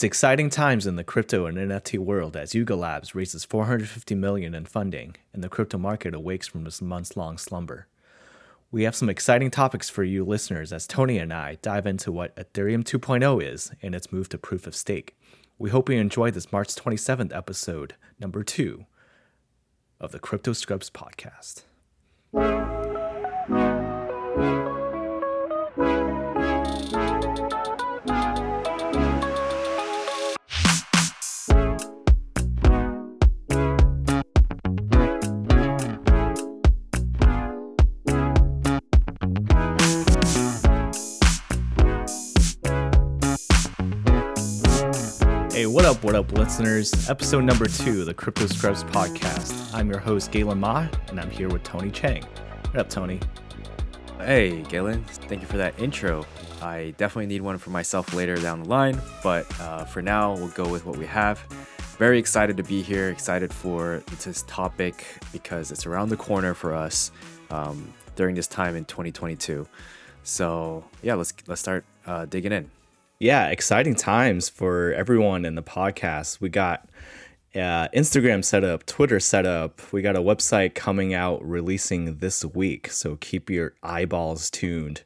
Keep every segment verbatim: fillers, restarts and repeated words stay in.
It's exciting times in the crypto and N F T world as Yuga Labs raises four hundred fifty million dollars in funding and the crypto market awakes from this months-long slumber. We have some exciting topics for you listeners as Tony and I dive into what Ethereum two point oh is and its move to Proof of Stake. We hope you enjoyed this March twenty-seventh episode, number two, of the Crypto Scrubs Podcast. What up, what up, listeners? Episode number two of the Crypto Scrubs Podcast. I'm your host, Galen Ma, and I'm here with Tony Chang. What up, Tony? Hey, Galen. Thank you for that intro. I definitely need one for myself later down the line, but uh, for now, we'll go with what we have. Very excited to be here, excited for this topic because it's around the corner for us um, during this time in twenty twenty-two. So yeah, let's, let's start uh, digging in. Yeah, exciting times for everyone in the podcast. We got uh, Instagram set up, Twitter set up. We got a website coming out releasing this week. So keep your eyeballs tuned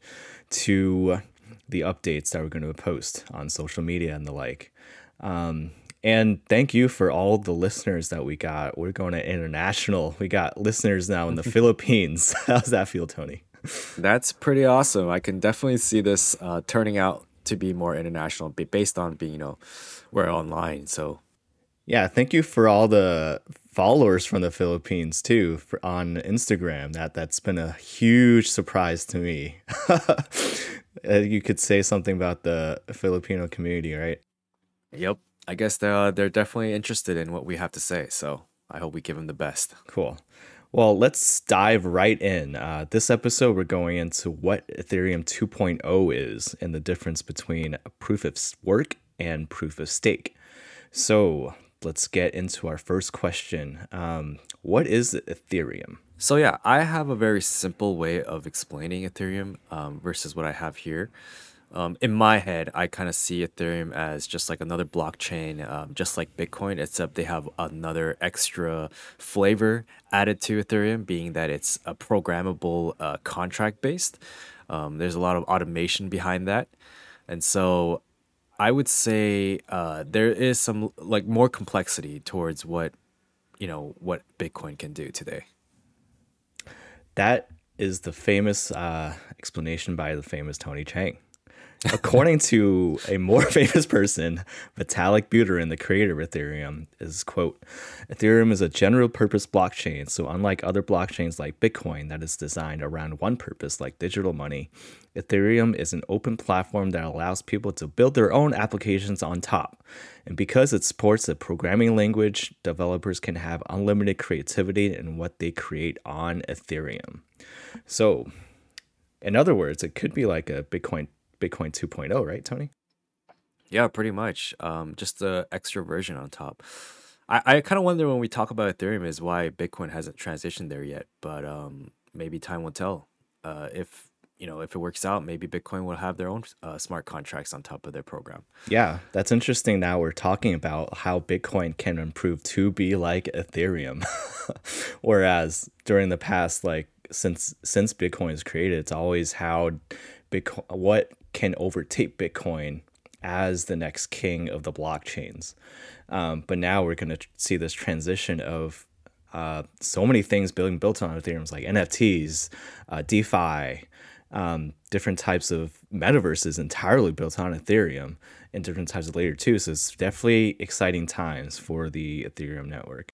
to the updates that we're going to post on social media and the like. Um, and thank you for all the listeners that we got. We're going to international. We got listeners now in the Philippines. How's that feel, Tony? That's pretty awesome. I can definitely see this uh, turning out to be more international, based on being, you know, we're online. So yeah, thank you for all the followers from the Philippines too for, on Instagram. That that's been a huge surprise to me. You could say something about the Filipino community, right? Yep, I guess they're they're definitely interested in what we have to say. So I hope we give them the best. Cool. Well, let's dive right in. Uh, this episode, we're going into what Ethereum two point oh is and the difference between proof of work and proof of stake. So let's get into our first question. Um, what is Ethereum? So yeah, I have a very simple way of explaining Ethereum um, versus what I have here. Um, in my head, I kind of see Ethereum as just like another blockchain, um, just like Bitcoin, except they have another extra flavor added to Ethereum, being that it's a programmable uh, contract based. Um, there's a lot of automation behind that. And so I would say uh, there is some like more complexity towards what, you know, what Bitcoin can do today. That is the famous uh, explanation by the famous Tony Chang. According to a more famous person, Vitalik Buterin, the creator of Ethereum, is, quote, Ethereum is a general purpose blockchain. So unlike other blockchains like Bitcoin that is designed around one purpose like digital money, Ethereum is an open platform that allows people to build their own applications on top. And because it supports a programming language, developers can have unlimited creativity in what they create on Ethereum. So in other words, it could be like a Bitcoin Bitcoin two point oh, right, Tony? Yeah, pretty much. Um, just the extra version on top. I, I kind of wonder when we talk about Ethereum is why Bitcoin hasn't transitioned there yet, but um, maybe time will tell. Uh, if you know, if it works out, maybe Bitcoin will have their own uh, smart contracts on top of their program. Yeah, that's interesting. Now we're talking about how Bitcoin can improve to be like Ethereum, whereas during the past, like since since Bitcoin is created, it's always how Bitcoin what. can overtake Bitcoin as the next king of the blockchains. Um, but now we're going to tr- see this transition of uh, so many things being built on Ethereum, like N F Ts, uh, DeFi, um, different types of metaverses entirely built on Ethereum, and different types of layer two. So it's definitely exciting times for the Ethereum network.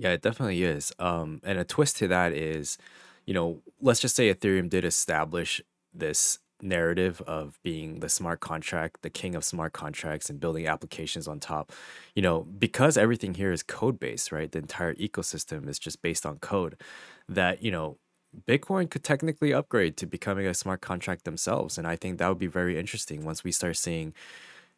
Yeah, it definitely is. Um, and a twist to that is, you know, let's just say Ethereum did establish this narrative of being the smart contract, the king of smart contracts, and building applications on top. You know, because everything here is code based, right? The entire ecosystem is just based on code. That, you know, Bitcoin could technically upgrade to becoming a smart contract themselves, and I think that would be very interesting once we start seeing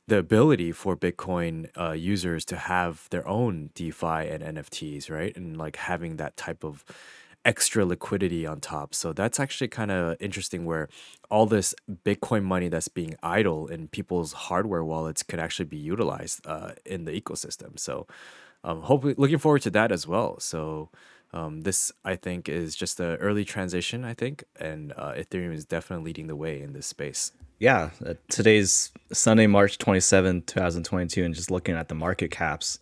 the ability for Bitcoin uh, users to have their own DeFi and N F Ts, right? And like having that type of extra liquidity on top. So that's actually kind of interesting, where all this Bitcoin money that's being idle in people's hardware wallets could actually be utilized uh, in the ecosystem. So um, hopefully looking forward to that as well. So um, this, I think, is just an early transition, I think. And uh, Ethereum is definitely leading the way in this space. Yeah. Uh, today's Sunday, March twenty-seventh, twenty twenty-two. And just looking at the market caps,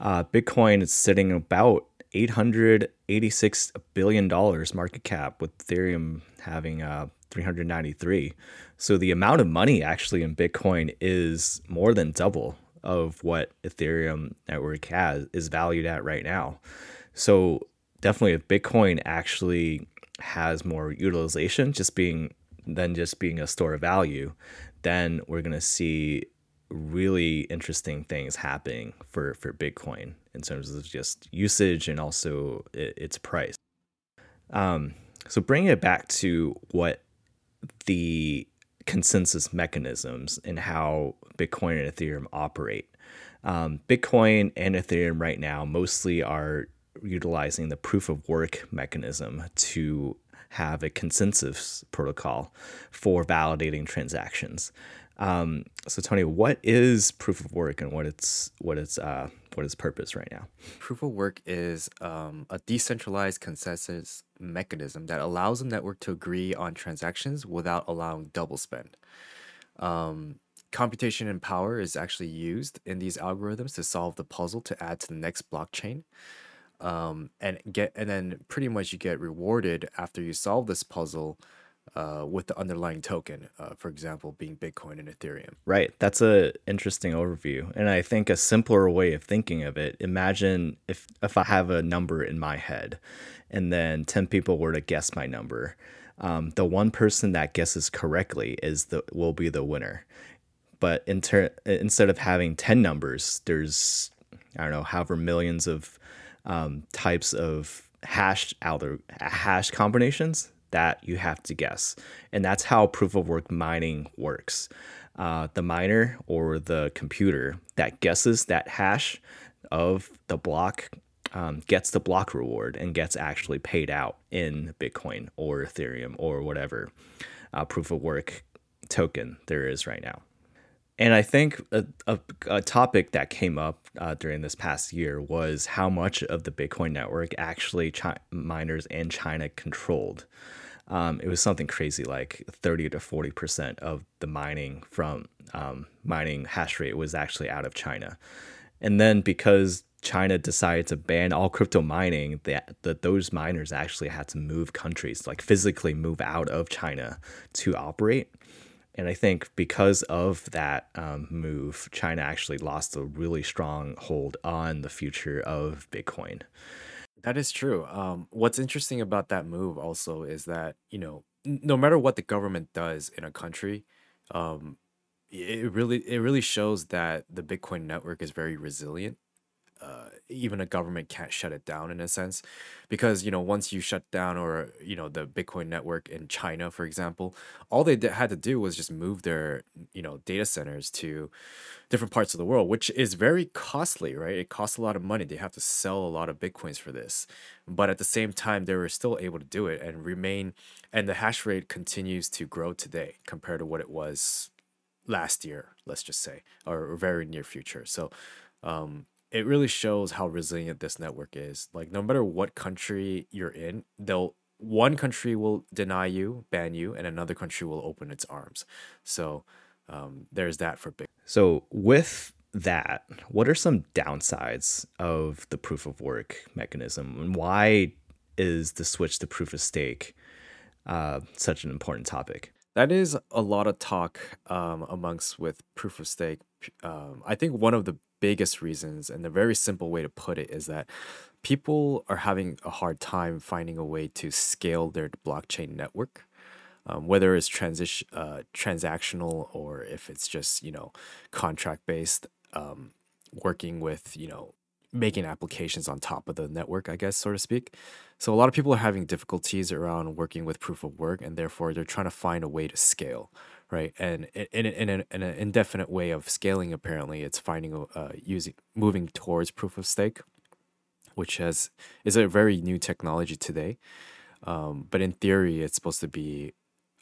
uh, Bitcoin is sitting about eight hundred eighty-six billion dollars market cap, with Ethereum having uh, three hundred ninety-three. So the amount of money actually in Bitcoin is more than double of what Ethereum network has is valued at right now. So definitely if Bitcoin actually has more utilization just being than just being a store of value, then we're going to see really interesting things happening for, for Bitcoin in terms of just usage and also it, its price. Um, so bringing it back to what the consensus mechanisms and how Bitcoin and Ethereum operate. Um, Bitcoin and Ethereum right now mostly are utilizing the proof of work mechanism to have a consensus protocol for validating transactions. Um, so Tony, what is proof of work and what it's what it's uh, what its purpose right now? Proof of work is um, a decentralized consensus mechanism that allows a network to agree on transactions without allowing double spend. Um, computation and power is actually used in these algorithms to solve the puzzle to add to the next blockchain. Um, and get and then pretty much you get rewarded after you solve this puzzle Uh, with the underlying token, uh, for example, being Bitcoin and Ethereum. Right. That's an interesting overview. And I think a simpler way of thinking of it, imagine if, if I have a number in my head and then ten people were to guess my number. Um, the one person that guesses correctly is the will be the winner. But in ter- instead of having ten numbers, there's, I don't know, however millions of um, types of hashed out of hash combinations that you have to guess. And that's how proof of work mining works. Uh, the miner or the computer that guesses that hash of the block um, gets the block reward and gets actually paid out in Bitcoin or Ethereum or whatever uh, proof of work token there is right now. And I think a, a, a topic that came up uh, during this past year was how much of the Bitcoin network actually chi- miners and China controlled. Um, it was something crazy like thirty to forty percent of the mining from um, mining hash rate was actually out of China. And then because China decided to ban all crypto mining, that, that those miners actually had to move countries, like physically move out of China to operate. And I think because of that um, move, China actually lost a really strong hold on the future of Bitcoin. That is true. Um, what's interesting about that move also is that, you know, no matter what the government does in a country, um, it really it really shows that the Bitcoin network is very resilient. Uh, even a government can't shut it down in a sense, because, you know, once you shut down or, you know, the Bitcoin network in China, for example, all they d- had to do was just move their, you know, data centers to different parts of the world, which is very costly, right? It costs a lot of money. They have to sell a lot of Bitcoins for this. But at the same time, they were still able to do it and remain. And the hash rate continues to grow today compared to what it was last year, let's just say, or very near future. So, um, it really shows how resilient this network is. Like, no matter what country you're in, they'll one country will deny you, ban you, and another country will open its arms. So um, there's that for Bitcoin. So with that, what are some downsides of the proof of work mechanism? And why is the switch to proof of stake uh, such an important topic? That is a lot of talk um, amongst with proof of stake. Um, I think one of the biggest reasons, and the very simple way to put it, is that people are having a hard time finding a way to scale their blockchain network, um, whether it's transition, uh, transactional, or if it's just, you know, contract based, um, working with, you know, making applications on top of the network, I guess, so to speak. So a lot of people are having difficulties around working with proof of work, and therefore they're trying to find a way to scale, right? And in in an in an indefinite way of scaling, apparently, it's finding uh using moving towards proof of stake. which has is a very new technology today. Um, but in theory, it's supposed to be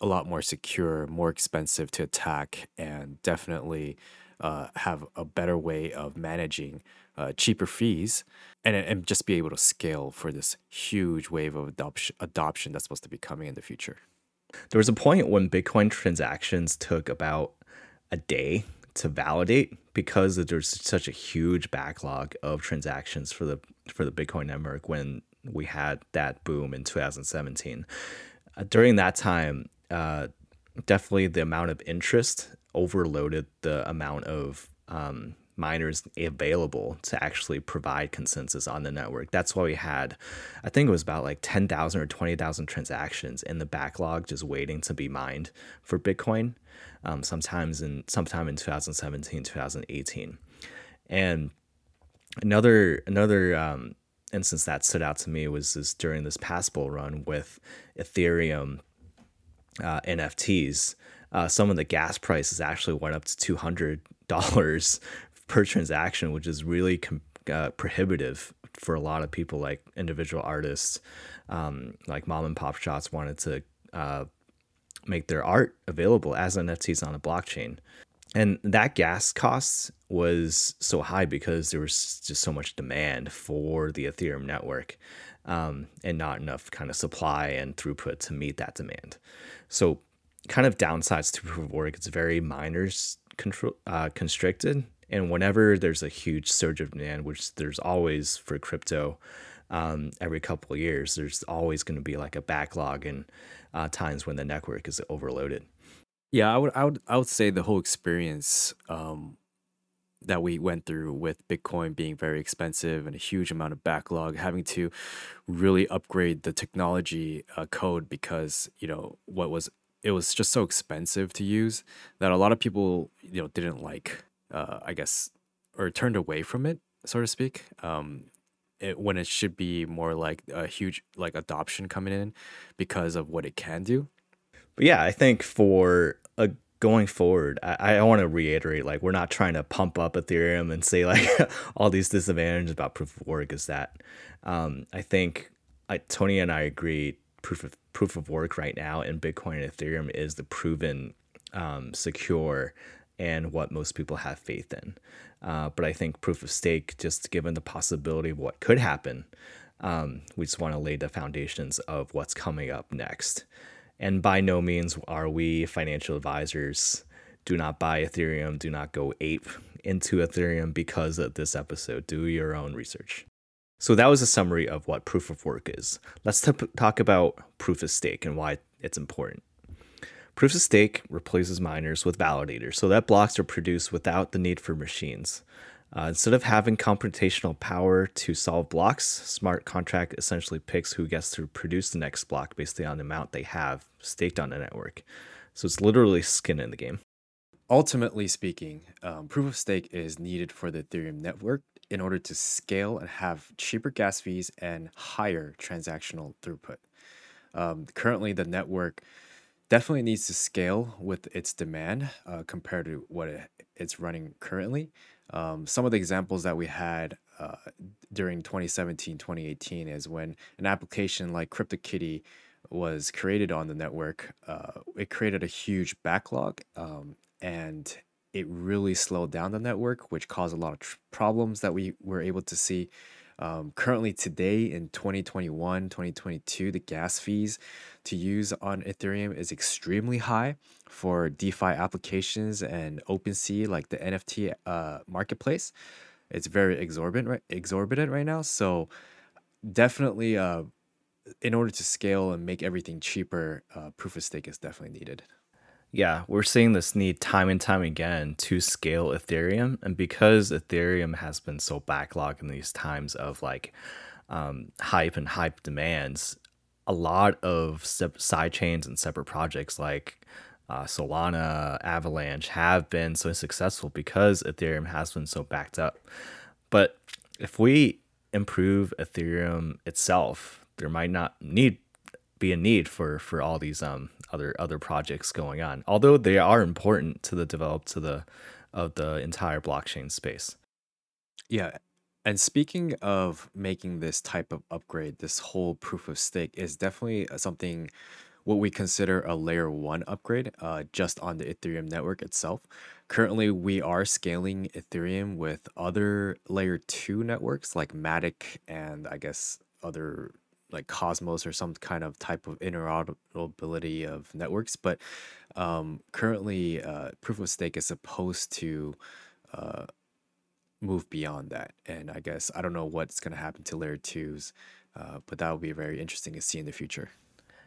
a lot more secure, more expensive to attack, and definitely uh, have a better way of managing uh, cheaper fees and, and just be able to scale for this huge wave of adoption, adoption that's supposed to be coming in the future. There was a point when Bitcoin transactions took about a day to validate because there's such a huge backlog of transactions for the for the Bitcoin network when we had that boom in two thousand seventeen. Uh, during that time, uh, definitely the amount of interest overloaded the amount of um, miners available to actually provide consensus on the network. That's why we had, I think it was about like ten thousand or twenty thousand transactions in the backlog just waiting to be mined for Bitcoin, um, sometimes in sometime in two thousand seventeen, two thousand eighteen. And another, another, um, instance that stood out to me was this during this past bull run with Ethereum uh, N F Ts. Uh, some of the gas prices actually went up to two hundred dollars per transaction, which is really com- uh, prohibitive for a lot of people, like individual artists, um, like mom and pop shops wanted to uh, make their art available as N F Ts on a blockchain. And that gas cost was so high because there was just so much demand for the Ethereum network um, and not enough kind of supply and throughput to meet that demand. So kind of downsides to Proof of Work, it's very miners control, uh, constricted. And whenever there's a huge surge of demand, which there's always for crypto, um, every couple of years, there's always going to be like a backlog and uh, times when the network is overloaded. Yeah, I would, I would, I would say the whole experience um, that we went through with Bitcoin being very expensive and a huge amount of backlog, having to really upgrade the technology uh, code because you know what was it was just so expensive to use that a lot of people you know didn't like, uh, I guess, or turned away from it, so to speak. Um, it, when it should be more like a huge like adoption coming in because of what it can do. But yeah, I think for a going forward, I, I want to reiterate, like, we're not trying to pump up Ethereum and say like all these disadvantages about Proof of Work is that um, I think I, Tony and I agree proof of proof of work right now in Bitcoin and Ethereum is the proven um, secure and what most people have faith in. Uh, but I think Proof of Stake, just given the possibility of what could happen, um, we just want to lay the foundations of what's coming up next. And by no means are we financial advisors. Do not buy Ethereum. Do not go ape into Ethereum because of this episode. Do your own research. So that was a summary of what Proof of Work is. Let's t- talk about Proof of Stake and why it's important. Proof of Stake replaces miners with validators so that blocks are produced without the need for machines. Uh, instead of having computational power to solve blocks, smart contract essentially picks who gets to produce the next block based on the amount they have staked on the network. So it's literally skin in the game. Ultimately speaking, um, Proof of Stake is needed for the Ethereum network in order to scale and have cheaper gas fees and higher transactional throughput. Um, currently, the network definitely needs to scale with its demand uh, compared to what it, it's running currently. Um, some of the examples that we had uh, during twenty seventeen, twenty eighteen is when an application like CryptoKitty was created on the network, uh, it created a huge backlog um, and it really slowed down the network, which caused a lot of tr- problems that we were able to see. Um, currently today in twenty twenty-one, twenty twenty-two, the gas fees to use on Ethereum is extremely high for DeFi applications and OpenSea, like the N F T uh, marketplace. It's very exorbitant right, exorbitant right now. So definitely uh, in order to scale and make everything cheaper, uh, Proof of Stake is definitely needed. Yeah, we're seeing this need time and time again to scale Ethereum. And because Ethereum has been so backlogged in these times of like um, hype and hype demands, a lot of sep- sidechains and separate projects like uh, Solana, Avalanche have been so successful because Ethereum has been so backed up. But if we improve Ethereum itself, there might not need be a need for for all these um other other projects going on, although they are important to the develop to the of the entire blockchain space. Yeah, And speaking of making this type of upgrade, this whole proof of stake is definitely something what we consider a layer one upgrade uh, just on the Ethereum network itself. Currently, we are scaling Ethereum with other layer two networks like Matic and I guess other like Cosmos or some kind of type of interoperability of networks. But um, currently, uh, proof of stake is supposed to uh, move beyond that. And I guess I don't know what's going to happen to layer twos, uh, but that will be very interesting to see in the future.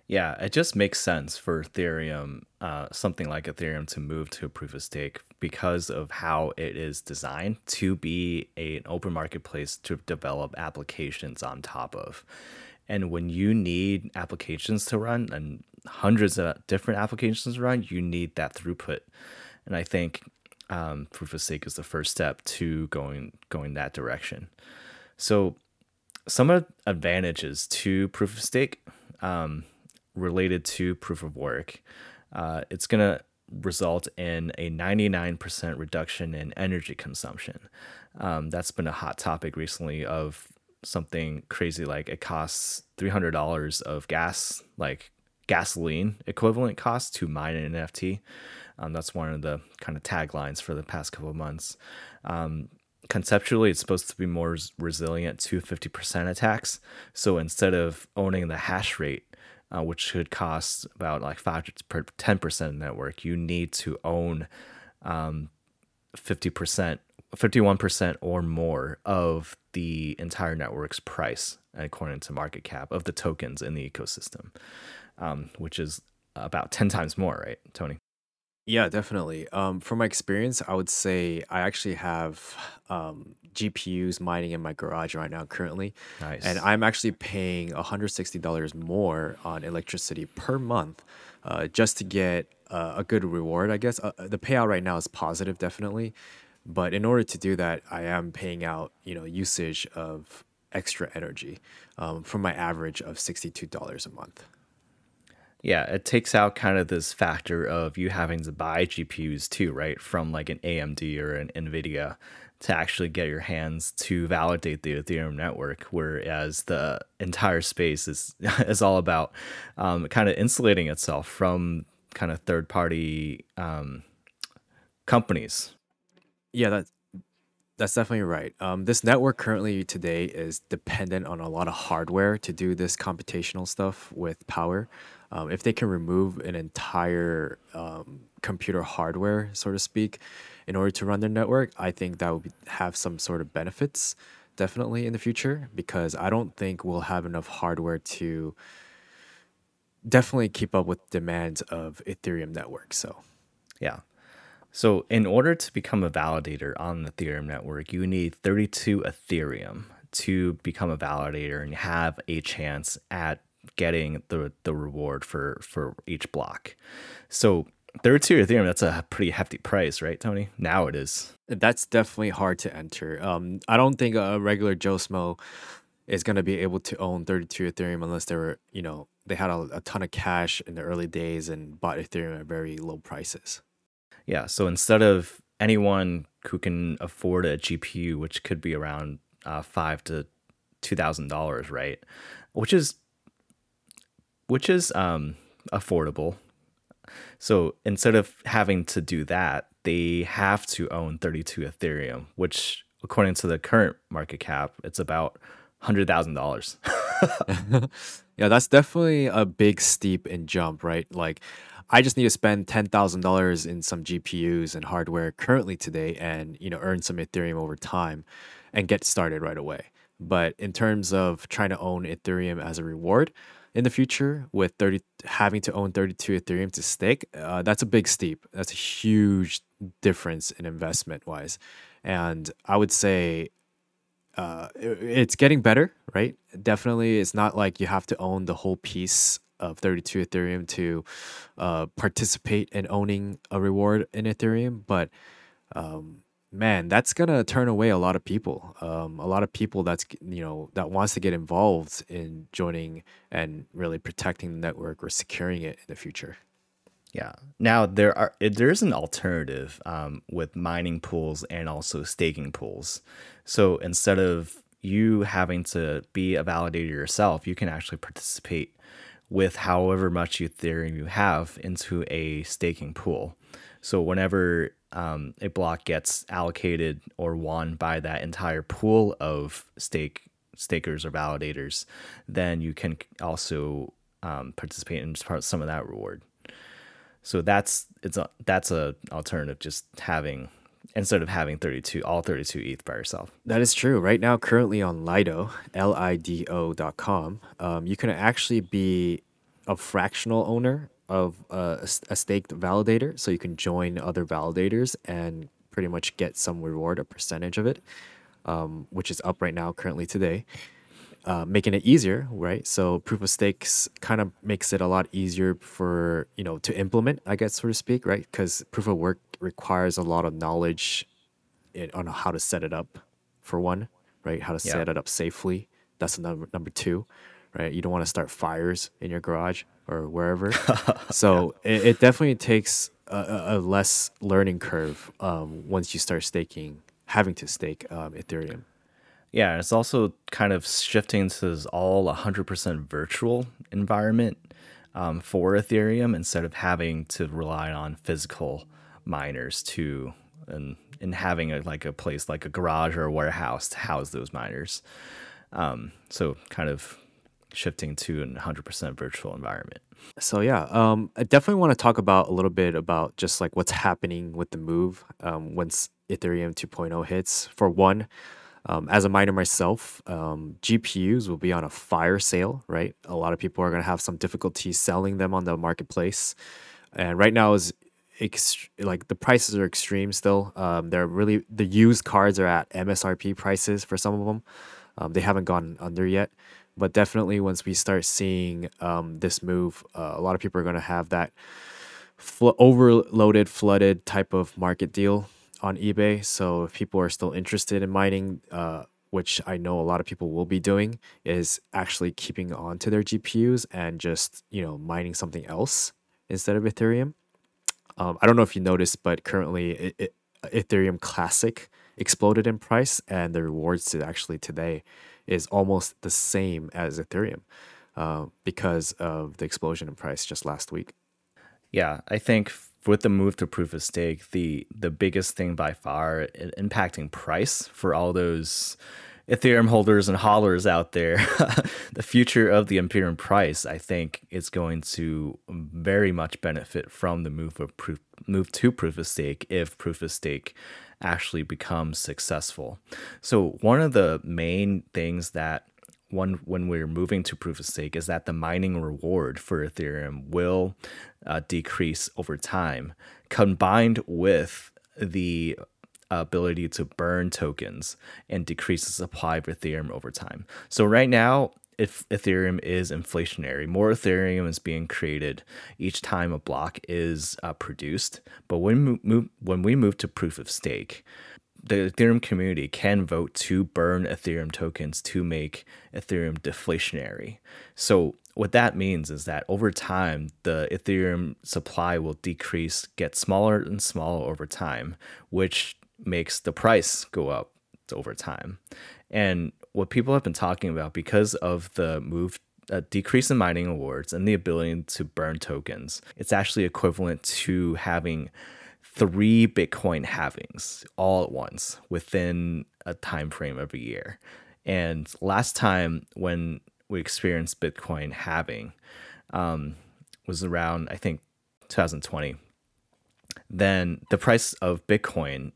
Yeah, it just makes sense for Ethereum, uh, something like Ethereum, to move to a proof of stake because of how it is designed to be a, an open marketplace to develop applications on top of. And when you need applications to run and hundreds of different applications to run, you need that throughput. And I think um, proof of stake is the first step to going going that direction. So some advantages to proof of stake. Um, related to proof of work, uh, it's going to result in a ninety-nine percent reduction in energy consumption. Um, that's been a hot topic recently of something crazy like it costs three hundred dollars of gas, like gasoline equivalent cost to mine an N F T. Um, that's one of the kind of taglines for the past couple of months. Um, Conceptually, it's supposed to be more resilient to fifty percent attacks. So instead of owning the hash rate, uh, which could cost about like five to ten percent of network, you need to own um, fifty percent, fifty-one percent or more of the entire network's price, according to market cap, of the tokens in the ecosystem, um, which is about ten times more, right, Tony? Yeah, definitely. Um, from my experience, I would say I actually have um, G P Us mining in my garage right now currently. Nice. And I'm actually paying one hundred sixty dollars more on electricity per month uh, just to get uh, a good reward, I guess. Uh, the payout right now is positive, definitely. But in order to do that, I am paying out, you know, usage of extra energy um, from my average of sixty-two dollars a month. Yeah, it takes out kind of this factor of you having to buy G P Us too, right? From like an A M D or an NVIDIA to actually get your hands to validate the Ethereum network, whereas the entire space is is all about um, kind of insulating itself from kind of third-party um, companies. Yeah, that's... That's definitely right. Um, this network currently today is dependent on a lot of hardware to do this computational stuff with power. Um, if they can remove an entire um, computer hardware, so to speak, in order to run their network, I think that would be, have some sort of benefits definitely in the future, because I don't think we'll have enough hardware to definitely keep up with demands of Ethereum network. So, yeah. So in order to become a validator on the Ethereum network, you need thirty-two Ethereum to become a validator and have a chance at getting the, the reward for, for each block. So thirty-two Ethereum, that's a pretty hefty price, right, Tony? Now it is. That's definitely hard to enter. Um, I don't think a regular Joe Smo is going to be able to own thirty-two Ethereum unless they were, you know, they had a, a ton of cash in the early days and bought Ethereum at very low prices. Yeah, so instead of anyone who can afford a G P U, which could be around uh, five to two thousand dollars, right? Which is which is um, affordable. So instead of having to do that, they have to own thirty-two Ethereum, which, according to the current market cap, it's about hundred thousand dollars. Yeah, that's definitely a big steep and jump, right? Like, I just need to spend ten thousand dollars in some G P Us and hardware currently today and, you know, earn some Ethereum over time and get started right away. But in terms of trying to own Ethereum as a reward in the future with thirty having to own thirty-two Ethereum to stake, uh, that's a big steep. That's a huge difference in investment wise. And I would say uh, it's getting better, right? Definitely. It's not like you have to own the whole piece of thirty-two Ethereum to uh, participate in owning a reward in Ethereum. But um, man, that's going to turn away a lot of people. Um, a lot of people that's, you know, that wants to get involved in joining and really protecting the network or securing it in the future. Yeah. Now there are there is an alternative um, with mining pools and also staking pools. So instead of you having to be a validator yourself, you can actually participate with however much Ethereum you have into a staking pool. So whenever um, a block gets allocated or won by that entire pool of stake stakers or validators, then you can also um, participate in some of that reward. So that's it's a, that's a alternative, just having instead of having thirty-two all thirty-two E T H by yourself. That is true. Right now, currently on Lido, L I D O dot com, um, you can actually be a fractional owner of uh, a, a staked validator, so you can join other validators and pretty much get some reward, a percentage of it, um, which is up right now currently today. Uh, making it easier, right? So proof of stakes kind of makes it a lot easier for, you know, to implement, I guess, so to speak, right? Because proof of work requires a lot of knowledge in, on how to set it up, for one, right? How to yeah. set it up safely. That's number number two, right? You don't want to start fires in your garage or wherever. So yeah. it, it definitely takes a, a less learning curve um, once you start staking, having to stake um, Ethereum. Yeah, it's also kind of shifting to this all one hundred percent virtual environment um, for Ethereum instead of having to rely on physical miners to and and having a, like a place like a garage or a warehouse to house those miners. Um, so kind of shifting to an one hundred percent virtual environment. So yeah, um, I definitely want to talk about a little bit about just like what's happening with the move um, once Ethereum 2.0 hits. For one, Um, as a miner myself, um, G P Us will be on a fire sale, right? A lot of people are going to have some difficulty selling them on the marketplace. And right now is ext- like the prices are extreme still. Um, they're really, the used cards are at M S R P prices for some of them. Um, they haven't gone under yet, but definitely once we start seeing um, this move, uh, a lot of people are going to have that fl- overloaded, flooded type of market deal on eBay. So if people are still interested in mining, uh, which I know a lot of people will be doing, is actually keeping on to their G P Us and just, you know, mining something else instead of Ethereum. Um, I don't know if you noticed, but currently it, it, Ethereum Classic exploded in price, and the rewards to actually today is almost the same as Ethereum uh, because of the explosion in price just last week. Yeah, I think with the move to proof of stake, the the biggest thing by far impacting price for all those Ethereum holders and haulers out there, the future of the Ethereum price, I think, is going to very much benefit from the move of proof, move to proof of stake if proof of stake actually becomes successful. So one of the main things that One, when we're moving to proof of stake is that the mining reward for Ethereum will uh, decrease over time, combined with the ability to burn tokens and decrease the supply of Ethereum over time. So right now, if Ethereum is inflationary, more Ethereum is being created each time a block is uh, produced. But when we move, when we move to proof of stake, the Ethereum community can vote to burn Ethereum tokens to make Ethereum deflationary. So what that means is that over time, the Ethereum supply will decrease, get smaller and smaller over time, which makes the price go up over time. And what people have been talking about, because of the move, a decrease in mining rewards and the ability to burn tokens, it's actually equivalent to having three Bitcoin halvings all at once within a time frame of a year. And last time when we experienced Bitcoin halving um, was around, I think, twenty twenty. Then the price of Bitcoin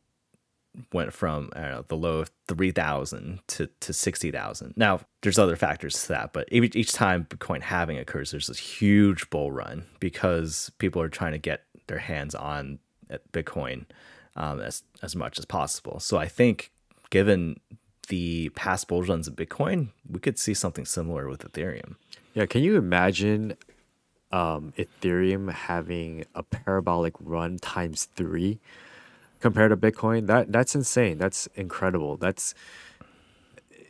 went from I don't know, the low of three thousand to, to sixty thousand. Now, there's other factors to that, but each, each time Bitcoin halving occurs, there's this huge bull run because people are trying to get their hands on at Bitcoin um, as as much as possible. So I think given the past bull runs of Bitcoin, we could see something similar with Ethereum. Yeah, can you imagine um, Ethereum having a parabolic run times three compared to Bitcoin? That that's insane. That's incredible. That's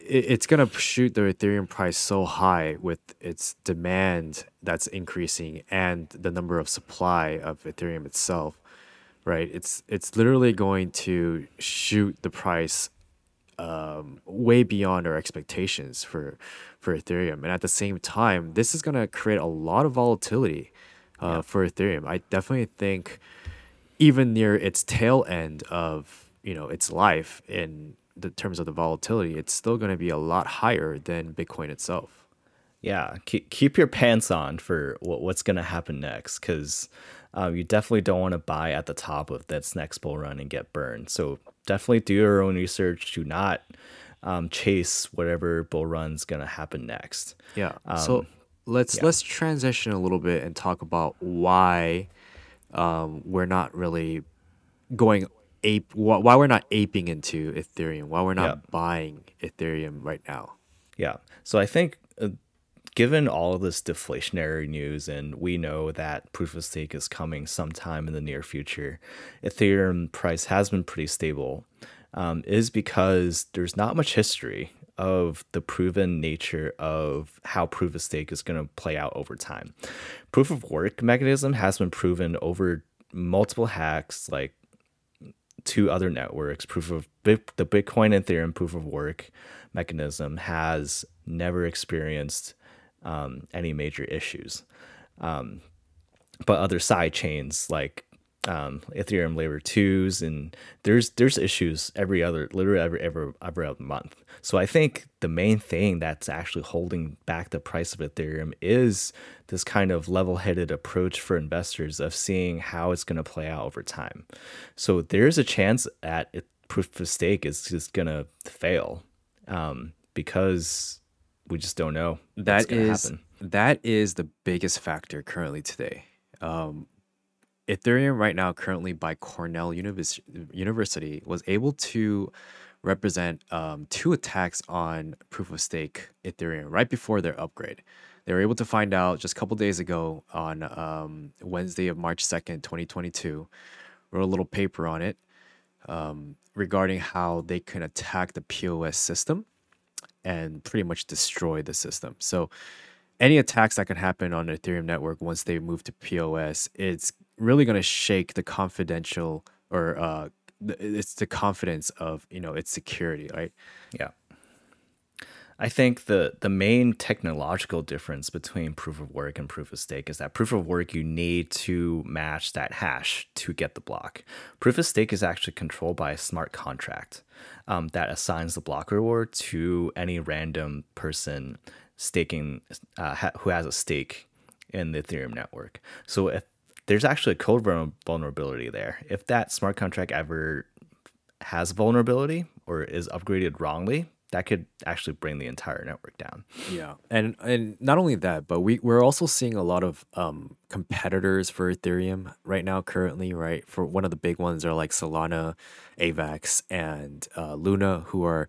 it's going to shoot the Ethereum price so high with its demand that's increasing and the number of supply of Ethereum itself, right? It's it's literally going to shoot the price um, way beyond our expectations for, for Ethereum. And at the same time, this is going to create a lot of volatility uh, yeah. for Ethereum. I definitely think even near its tail end of, you know, its life in the terms of the volatility, it's still going to be a lot higher than Bitcoin itself. Yeah, keep keep your pants on for what, what's going to happen next, because uh, you definitely don't want to buy at the top of this next bull run and get burned. So definitely do your own research. Do not um, chase whatever bull run's going to happen next. Yeah. Um, so let's yeah. let's transition a little bit and talk about why um, we're not really going. Ape, why we're not aping into Ethereum, why we're not yeah. buying Ethereum right now. Yeah. So I think uh, given all of this deflationary news, and we know that proof of stake is coming sometime in the near future, Ethereum price has been pretty stable, um, is because there's not much history of the proven nature of how proof of stake is going to play out over time. Proof of work mechanism has been proven over multiple hacks, like two other networks. Proof of the Bitcoin and Ethereum proof of work mechanism has never experienced um, any major issues. Um, but other side chains like um, Ethereum layer twos, and there's there's issues every other literally every every every other month. So I think the main thing that's actually holding back the price of Ethereum is this kind of level-headed approach for investors of seeing how it's going to play out over time. So there's a chance that it, proof of stake is just going to fail um, because we just don't know what's going to happen. That is the biggest factor currently today. Um, Ethereum right now, currently by Cornell Univ- University, was able to represent um, two attacks on proof of stake Ethereum right before their upgrade. They were able to find out just a couple days ago on um, Wednesday of March second, twenty twenty-two, wrote a little paper on it um, regarding how they can attack the P O S system and pretty much destroy the system. So any attacks that can happen on the Ethereum network once they move to P O S, it's really going to shake the confidential or uh, it's the confidence of, you know, its security, right? Yeah. I think the, the main technological difference between proof of work and proof of stake is that proof of work, you need to match that hash to get the block. Proof of stake is actually controlled by a smart contract um, that assigns the block reward to any random person staking uh, ha- who has a stake in the Ethereum network. So if there's actually a code vulnerability there, if that smart contract ever has vulnerability or is upgraded wrongly, that could actually bring the entire network down. Yeah, and and not only that, but we we're also seeing a lot of um, competitors for Ethereum right now. Currently, right, for one of the big ones are like Solana, Avax, and uh, Luna, who are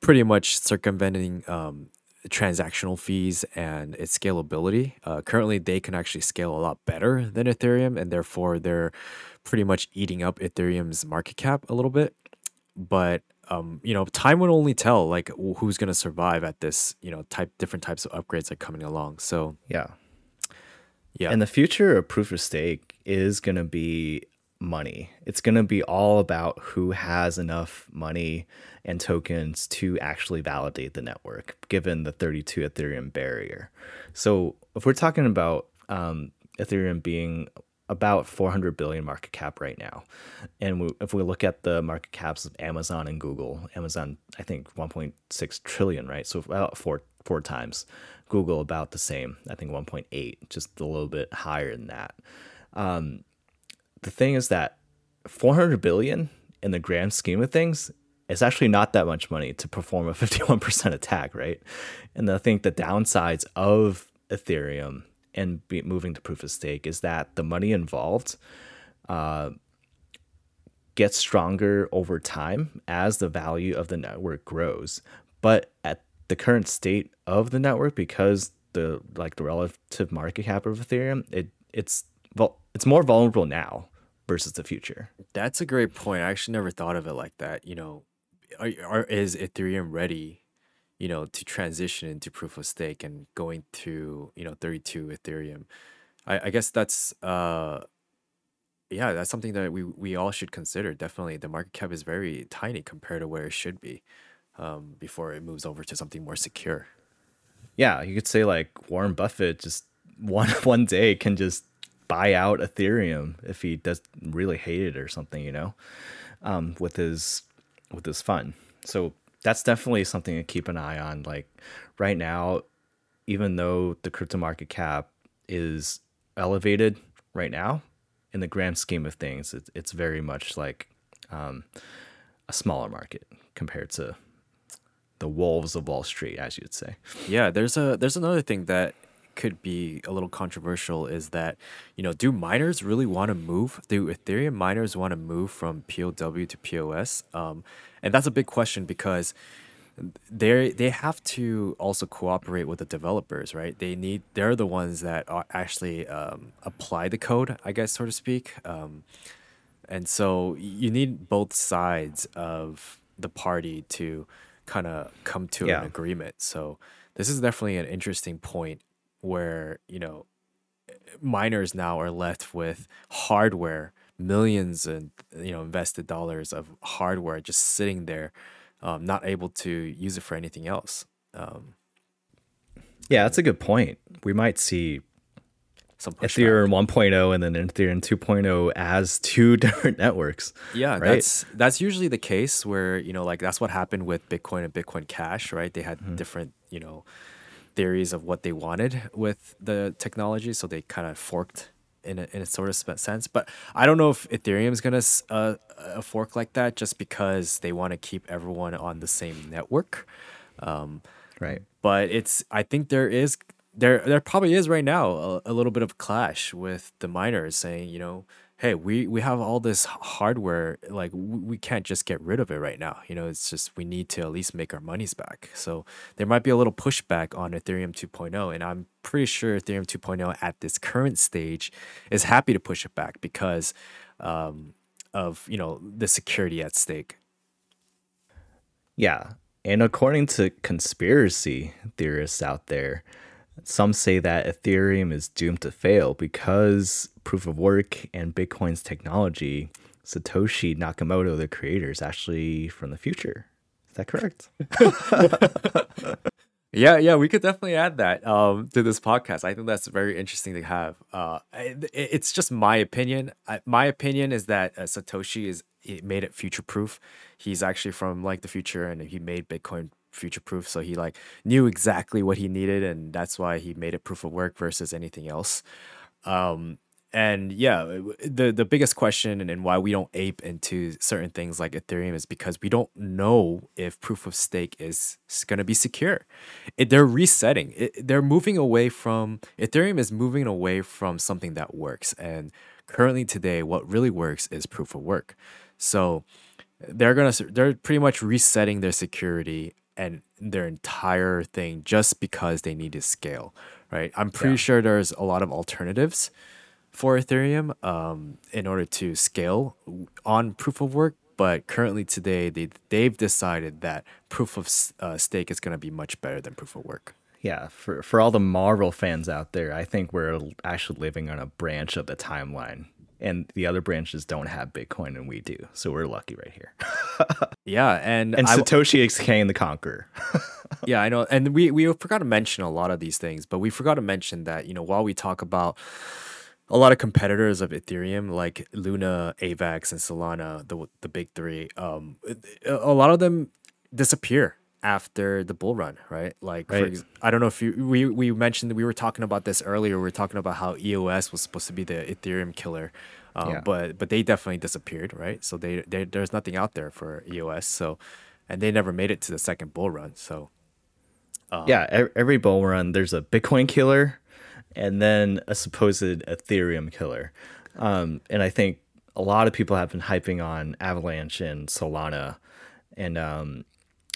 pretty much circumventing um, transactional fees and its scalability. Uh, currently, they can actually scale a lot better than Ethereum, and therefore they're pretty much eating up Ethereum's market cap a little bit, but. Um, you know, time will only tell, like, who's going to survive at this, you know, type different types of upgrades are coming along. So, yeah. Yeah. And the future of proof of stake is going to be money. It's going to be all about who has enough money and tokens to actually validate the network, given the thirty-two Ethereum barrier. So if we're talking about um, Ethereum being about four hundred billion market cap right now. And we, if we look at the market caps of Amazon and Google, Amazon, I think one point six trillion, right? So about four, four times. Google about the same, I think one point eight, just a little bit higher than that. Um, the thing is that four hundred billion in the grand scheme of things, it's actually not that much money to perform a fifty-one percent attack, right? And I think the downsides of Ethereum and be moving to proof of stake is that the money involved uh, gets stronger over time as the value of the network grows. But at the current state of the network, because the like the relative market cap of Ethereum, it it's well, it's more vulnerable now versus the future. That's a great point. I actually never thought of it like that. You know, are, are, is Ethereum ready you know, to transition into proof of stake and going to, you know, thirty-two Ethereum. I, I guess that's, uh, yeah, that's something that we, we all should consider. Definitely. The market cap is very tiny compared to where it should be, um, before it moves over to something more secure. Yeah. You could say like Warren Buffett just one, one day can just buy out Ethereum if he does really hate it or something, you know, um, with his, with his fund. So that's definitely something to keep an eye on. Like right now, even though the crypto market cap is elevated right now, in the grand scheme of things, it's, it's very much like um, a smaller market compared to the wolves of Wall Street, as you'd say. Yeah, there's a there's another thing that could be a little controversial is that, you know, do miners really want to move? Do Ethereum miners want to move from P O W to P O S? Um, and that's a big question because they they have to also cooperate with the developers, right? They need they're the ones that are actually um, apply the code, I guess, so to speak. Um, and so you need both sides of the party to kind of come to yeah. an agreement. So this is definitely an interesting point where, you know, miners now are left with hardware, millions and, you know, invested dollars of hardware just sitting there, um, not able to use it for anything else. Um, yeah, that's a good point. We might see some Ethereum one point oh and then Ethereum two point oh as two different networks. Yeah, right? that's that's usually the case where, you know, like that's what happened with Bitcoin and Bitcoin Cash, right? They had mm-hmm. different, you know, theories of what they wanted with the technology, so they kind of forked in a, in a sort of sense. But I don't know if Ethereum is gonna uh, a fork like that, just because they want to keep everyone on the same network, um, right? But it's I think there is there there probably is right now a, a little bit of clash with the miners saying, you know, hey, we we have all this hardware, like we can't just get rid of it right now. You know, it's just we need to at least make our monies back. So there might be a little pushback on Ethereum two point oh, and I'm pretty sure Ethereum two point oh at this current stage is happy to push it back because um, of, you know, the security at stake. Yeah, and according to conspiracy theorists out there, some say that Ethereum is doomed to fail because proof of work and Bitcoin's technology, Satoshi Nakamoto, the creator, is actually from the future. Is that correct? yeah, yeah, we could definitely add that um, to this podcast. I think that's very interesting to have. Uh, it, it's just my opinion. I, my opinion is that uh, Satoshi is it made it future-proof. He's actually from like the future, and he made Bitcoin future proof, so he like knew exactly what he needed, and that's why he made it proof of work versus anything else. Um and yeah, the the biggest question and, and why we don't ape into certain things like Ethereum is because we don't know if proof of stake is going to be secure. It, they're resetting it, they're moving away from Ethereum is moving away from something that works, and currently today what really works is proof of work. So they're gonna they're pretty much resetting their security and their entire thing just because they need to scale, right? I'm pretty yeah. sure there's a lot of alternatives for Ethereum um, in order to scale on proof of work, but currently today they, they've decided that proof of uh, stake is gonna be much better than proof of work. Yeah, for, for all the Marvel fans out there, I think we're actually living on a branch of the timeline, and the other branches don't have Bitcoin and we do. So we're lucky right here. yeah. And, and Satoshi is Kane the Conqueror. yeah, I know. And we, we forgot to mention a lot of these things, but we forgot to mention that, you know, while we talk about a lot of competitors of Ethereum, like Luna, Avax, and Solana, the, the big three, um, a lot of them disappear after the bull run, right? Like, right. For, I don't know if you, we, we mentioned that we were talking about this earlier. We were talking about how E O S was supposed to be the Ethereum killer, um, yeah. but but they definitely disappeared, right? So they, they there's nothing out there for E O S. So, and they never made it to the second bull run. So, um, yeah, every bull run there's a Bitcoin killer, and then a supposed Ethereum killer, um, and I think a lot of people have been hyping on Avalanche and Solana, and um.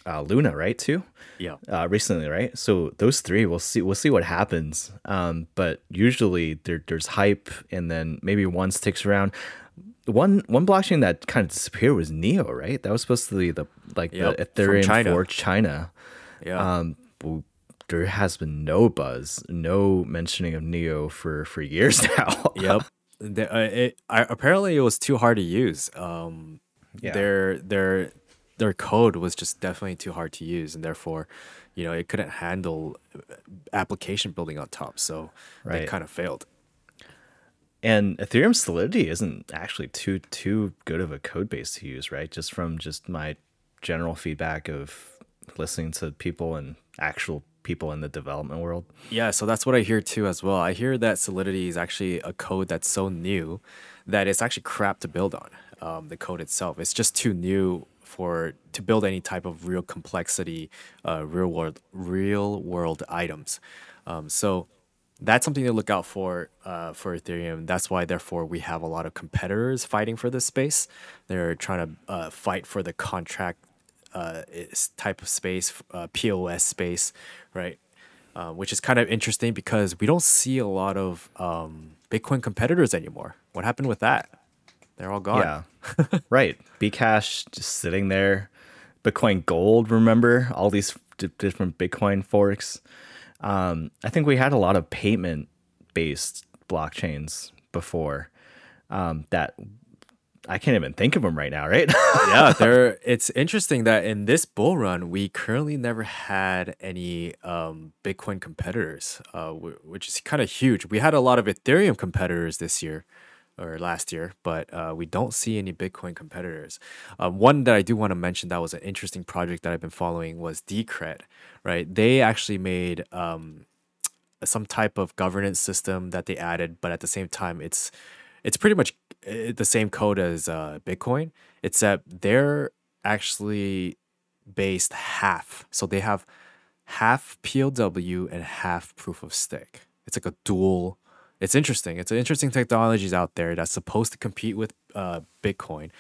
Uh, Luna, right? Too, yeah. Uh, recently, right? So those three, we'll see. We'll see what happens. Um, but usually there, there's hype, and then maybe one sticks around. One one blockchain that kind of disappeared was Neo, right? That was supposed to be the like yep. the Ethereum China. for China, Yeah. Um, there has been no buzz, no mentioning of Neo for, for years now. Yep. The, uh, it, I, apparently, it was too hard to use. Um, yeah. Their their their code was just definitely too hard to use, and therefore, you know, it couldn't handle application building on top. So right. They kind of failed. And Ethereum Solidity isn't actually too too good of a code base to use, right? Just from just my general feedback of listening to people and actual people in the development world. Yeah, so that's what I hear too as well. I hear that Solidity is actually a code that's so new that it's actually crap to build on. Um, the code itself, it's just too new for to build any type of real complexity, uh, real world real world items. Um, so. That's something to look out for uh, for Ethereum. That's why, therefore, we have a lot of competitors fighting for this space. They're trying to uh, fight for the contract uh, type of space, uh, P O S space, right? Uh, which is kind of interesting because we don't see a lot of um, Bitcoin competitors anymore. What happened with that? They're all gone. Yeah, right. Bcash just sitting there. Bitcoin Gold, remember? All these d- different Bitcoin forks. Um, I think we had a lot of payment-based blockchains before um, that I can't even think of them right now, right? Yeah, they're, it's interesting that in this bull run, we currently never had any um, Bitcoin competitors, uh, w- which is kind of huge. We had a lot of Ethereum competitors this year or last year, but uh, we don't see any Bitcoin competitors. Uh, one that I do want to mention that was an interesting project that I've been following was Decred, right? They actually made um, some type of governance system that they added, but at the same time, it's it's pretty much the same code as uh, Bitcoin, except they're actually based half. So they have half P O W and half Proof of Stake. It's like a dual. It's interesting. It's interesting technologies out there that's supposed to compete with uh, Bitcoin.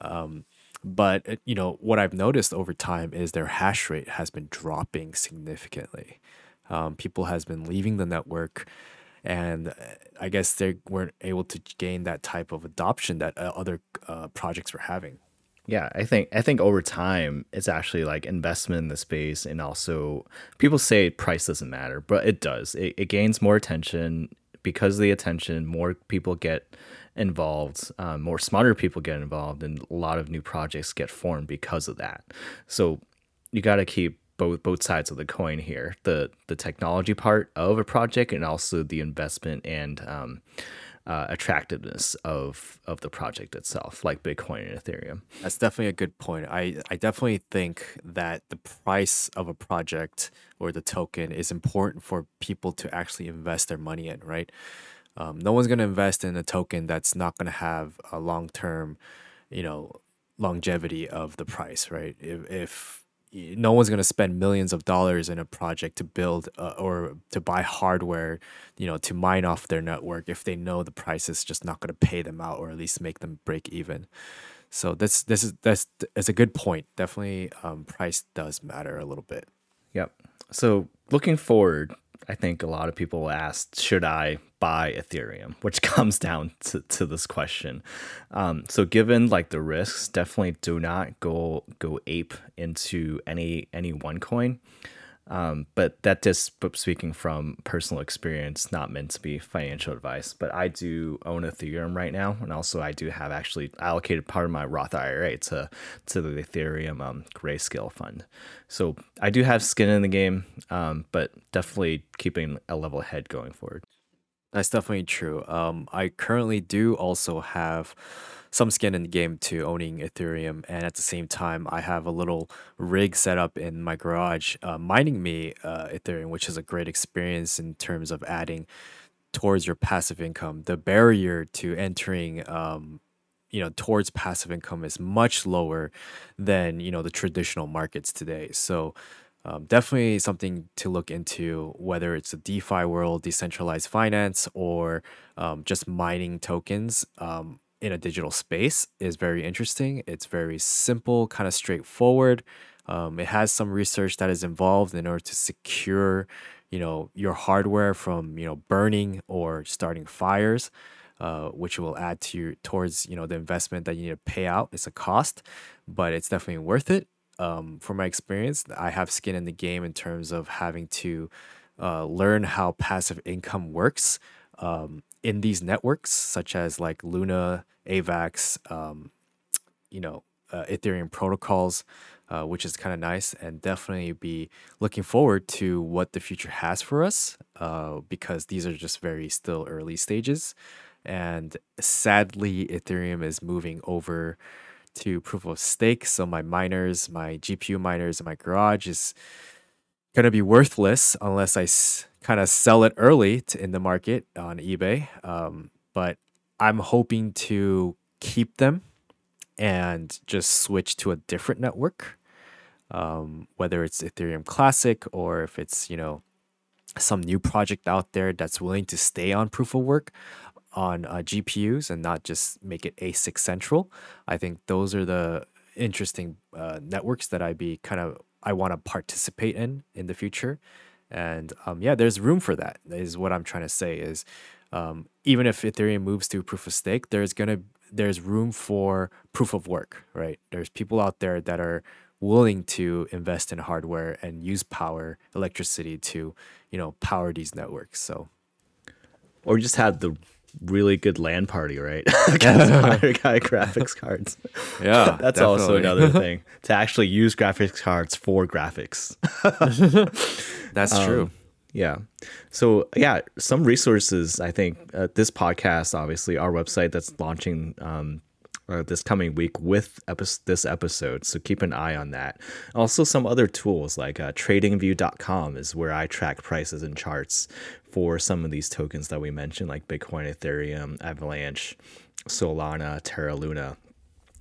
Um, but, you know, what I've noticed over time is their hash rate has been dropping significantly. Um, people has been leaving the network, and I guess they weren't able to gain that type of adoption that uh, other uh, projects were having. Yeah, I think I think over time, it's actually like investment in the space, and also people say price doesn't matter, but it does. It, it gains more attention. Because of the attention, more people get involved, um, more smarter people get involved, and a lot of new projects get formed because of that. So you got to keep both both sides of the coin here, the the technology part of a project and also the investment and um, uh, attractiveness of, of the project itself, like Bitcoin and Ethereum. That's definitely a good point. I, I definitely think that the price of a project or the token is important for people to actually invest their money in, right? Um, no one's going to invest in a token that's not going to have a long-term, you know, longevity of the price, right? If, if no one's going to spend millions of dollars in a project to build uh, or to buy hardware, you know, to mine off their network if they know the price is just not going to pay them out or at least make them break even. So that's this is that's it's a good point. Definitely, um, price does matter a little bit. Yep. So looking forward, I think a lot of people asked, should I buy Ethereum? Which comes down to, to this question. Um, so given like the risks, definitely do not go go ape into any any one coin. Um, but that just speaking from personal experience, not meant to be financial advice. But I do own Ethereum right now, and also I do have actually allocated part of my Roth I R A to to the Ethereum um, Grayscale fund. So I do have skin in the game, um, but definitely keeping a level head going forward. That's definitely true. Um, I currently do also have some skin in the game to owning Ethereum, and at the same time, I have a little rig set up in my garage uh, mining me uh, Ethereum, which is a great experience in terms of adding towards your passive income. The barrier to entering, um, you know, towards passive income is much lower than you know the traditional markets today. So. Um, definitely something to look into, whether it's a DeFi world, decentralized finance, or um, just mining tokens um, in a digital space is very interesting. It's very simple, kind of straightforward. Um, it has some research that is involved in order to secure, you know, your hardware from, you know, burning or starting fires, uh, which will add to your, towards, you know, the investment that you need to pay out. It's a cost, but it's definitely worth it. um, from my experience, I have skin in the game in terms of having to uh, learn how passive income works um, in these networks, such as like Luna, A VAX, um, you know, uh, Ethereum protocols, uh, which is kind of nice, and definitely be looking forward to what the future has for us uh, because these are just very still early stages. And sadly, Ethereum is moving over to proof of stake. So my miners, my G P U miners in my garage is going to be worthless unless I s- kind of sell it early to, in the market on eBay. Um, but I'm hoping to keep them and just switch to a different network, um, whether it's Ethereum Classic or if it's, you know, some new project out there that's willing to stay on proof of work on uh, G P Us and not just make it A SIC central. I think those are the interesting uh, networks that I be kind of I want to participate in in the future, and um, yeah, there's room for that. Is what I'm trying to say is um, even if Ethereum moves to proof of stake, there's gonna there's room for proof of work, right? There's people out there that are willing to invest in hardware and use power, electricity to you know power these networks. So, or just have the really good LAN party, right? Guy graphics cards. Yeah, that's definitely. Also another thing to actually use graphics cards for graphics. That's um, true. Yeah. So yeah, some resources. I think uh, this podcast, obviously, our website that's launching um, uh, this coming week with epi- this episode. So keep an eye on that. Also, some other tools like uh, trading view dot com is where I track prices and charts for some of these tokens that we mentioned, like Bitcoin, Ethereum, Avalanche, Solana, Terra Luna.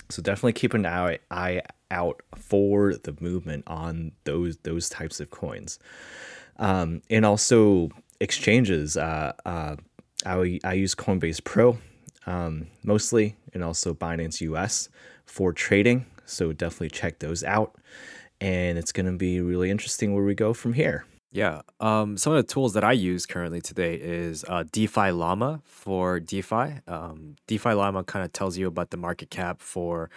So definitely keep an eye, eye out for the movement on those those types of coins. Um, and also exchanges. Uh, uh, I, I use Coinbase Pro um, mostly, and also Binance U S for trading. So definitely check those out. And it's going to be really interesting where we go from here. Yeah. Um, some of the tools that I use currently today is uh, DeFi Llama for DeFi. Um, DeFi Llama kind of tells you about the market cap for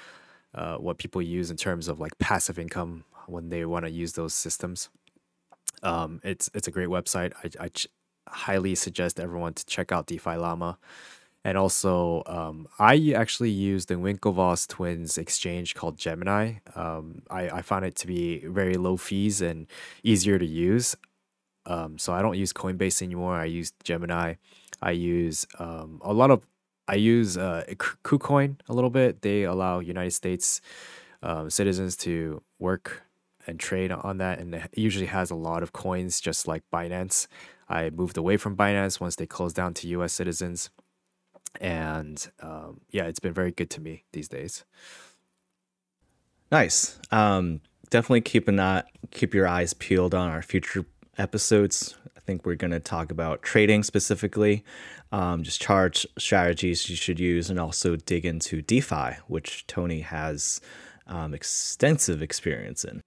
uh, what people use in terms of like passive income when they want to use those systems. Um, it's it's a great website. I, I ch- highly suggest everyone to check out DeFi Llama. And also, um, I actually use the Winklevoss Twins exchange called Gemini. Um, I, I found it to be very low fees and easier to use. Um, so I don't use Coinbase anymore. I use Gemini. I use um, a lot of, I use uh, KuCoin a little bit. They allow United States um, citizens to work and trade on that. And it usually has a lot of coins, just like Binance. I moved away from Binance once they closed down to U S citizens. And um, yeah, it's been very good to me these days. Nice. Um, definitely keep an eye, keep your eyes peeled on our future episodes. I think we're going to talk about trading specifically, um, just chart strategies you should use, and also dig into DeFi, which Tony has um, extensive experience in.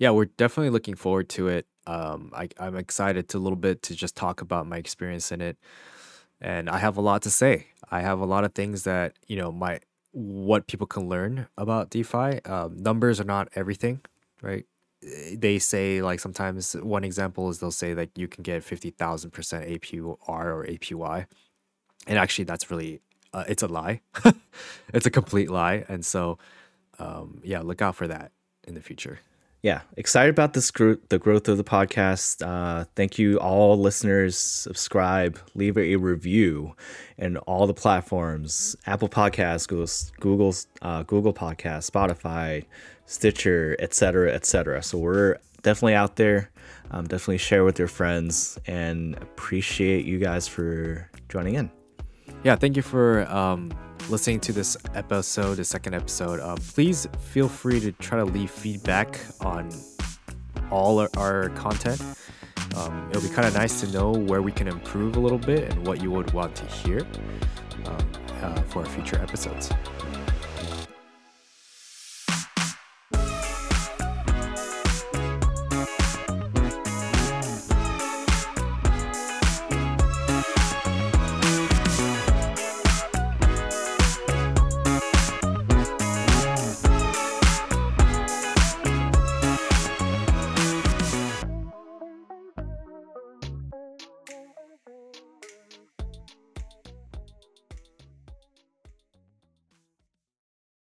Yeah, we're definitely looking forward to it. Um, I, I'm excited to a little bit to just talk about my experience in it. And I have a lot to say. I have a lot of things that, you know, my what people can learn about DeFi. Um, numbers are not everything, right? They say, like, sometimes one example is they'll say that you can get fifty thousand percent A P R or A P Y. And actually, that's really, uh, it's a lie. It's a complete lie. And so, um, yeah, look out for that in the future. Yeah, excited about this group, the growth of the podcast. Uh, thank you all listeners. Subscribe, leave a review in all the platforms. Apple Podcasts, Google, Google, uh, Google Podcasts, Spotify, Stitcher, et cetera, et cetera. So we're definitely out there. Um, definitely share with your friends, and appreciate you guys for joining in. Yeah, thank you for um, listening to this episode, the second episode. Uh, please feel free to try to leave feedback on all our, our content. Um, it'll be kind of nice to know where we can improve a little bit and what you would want to hear um, uh, for future episodes.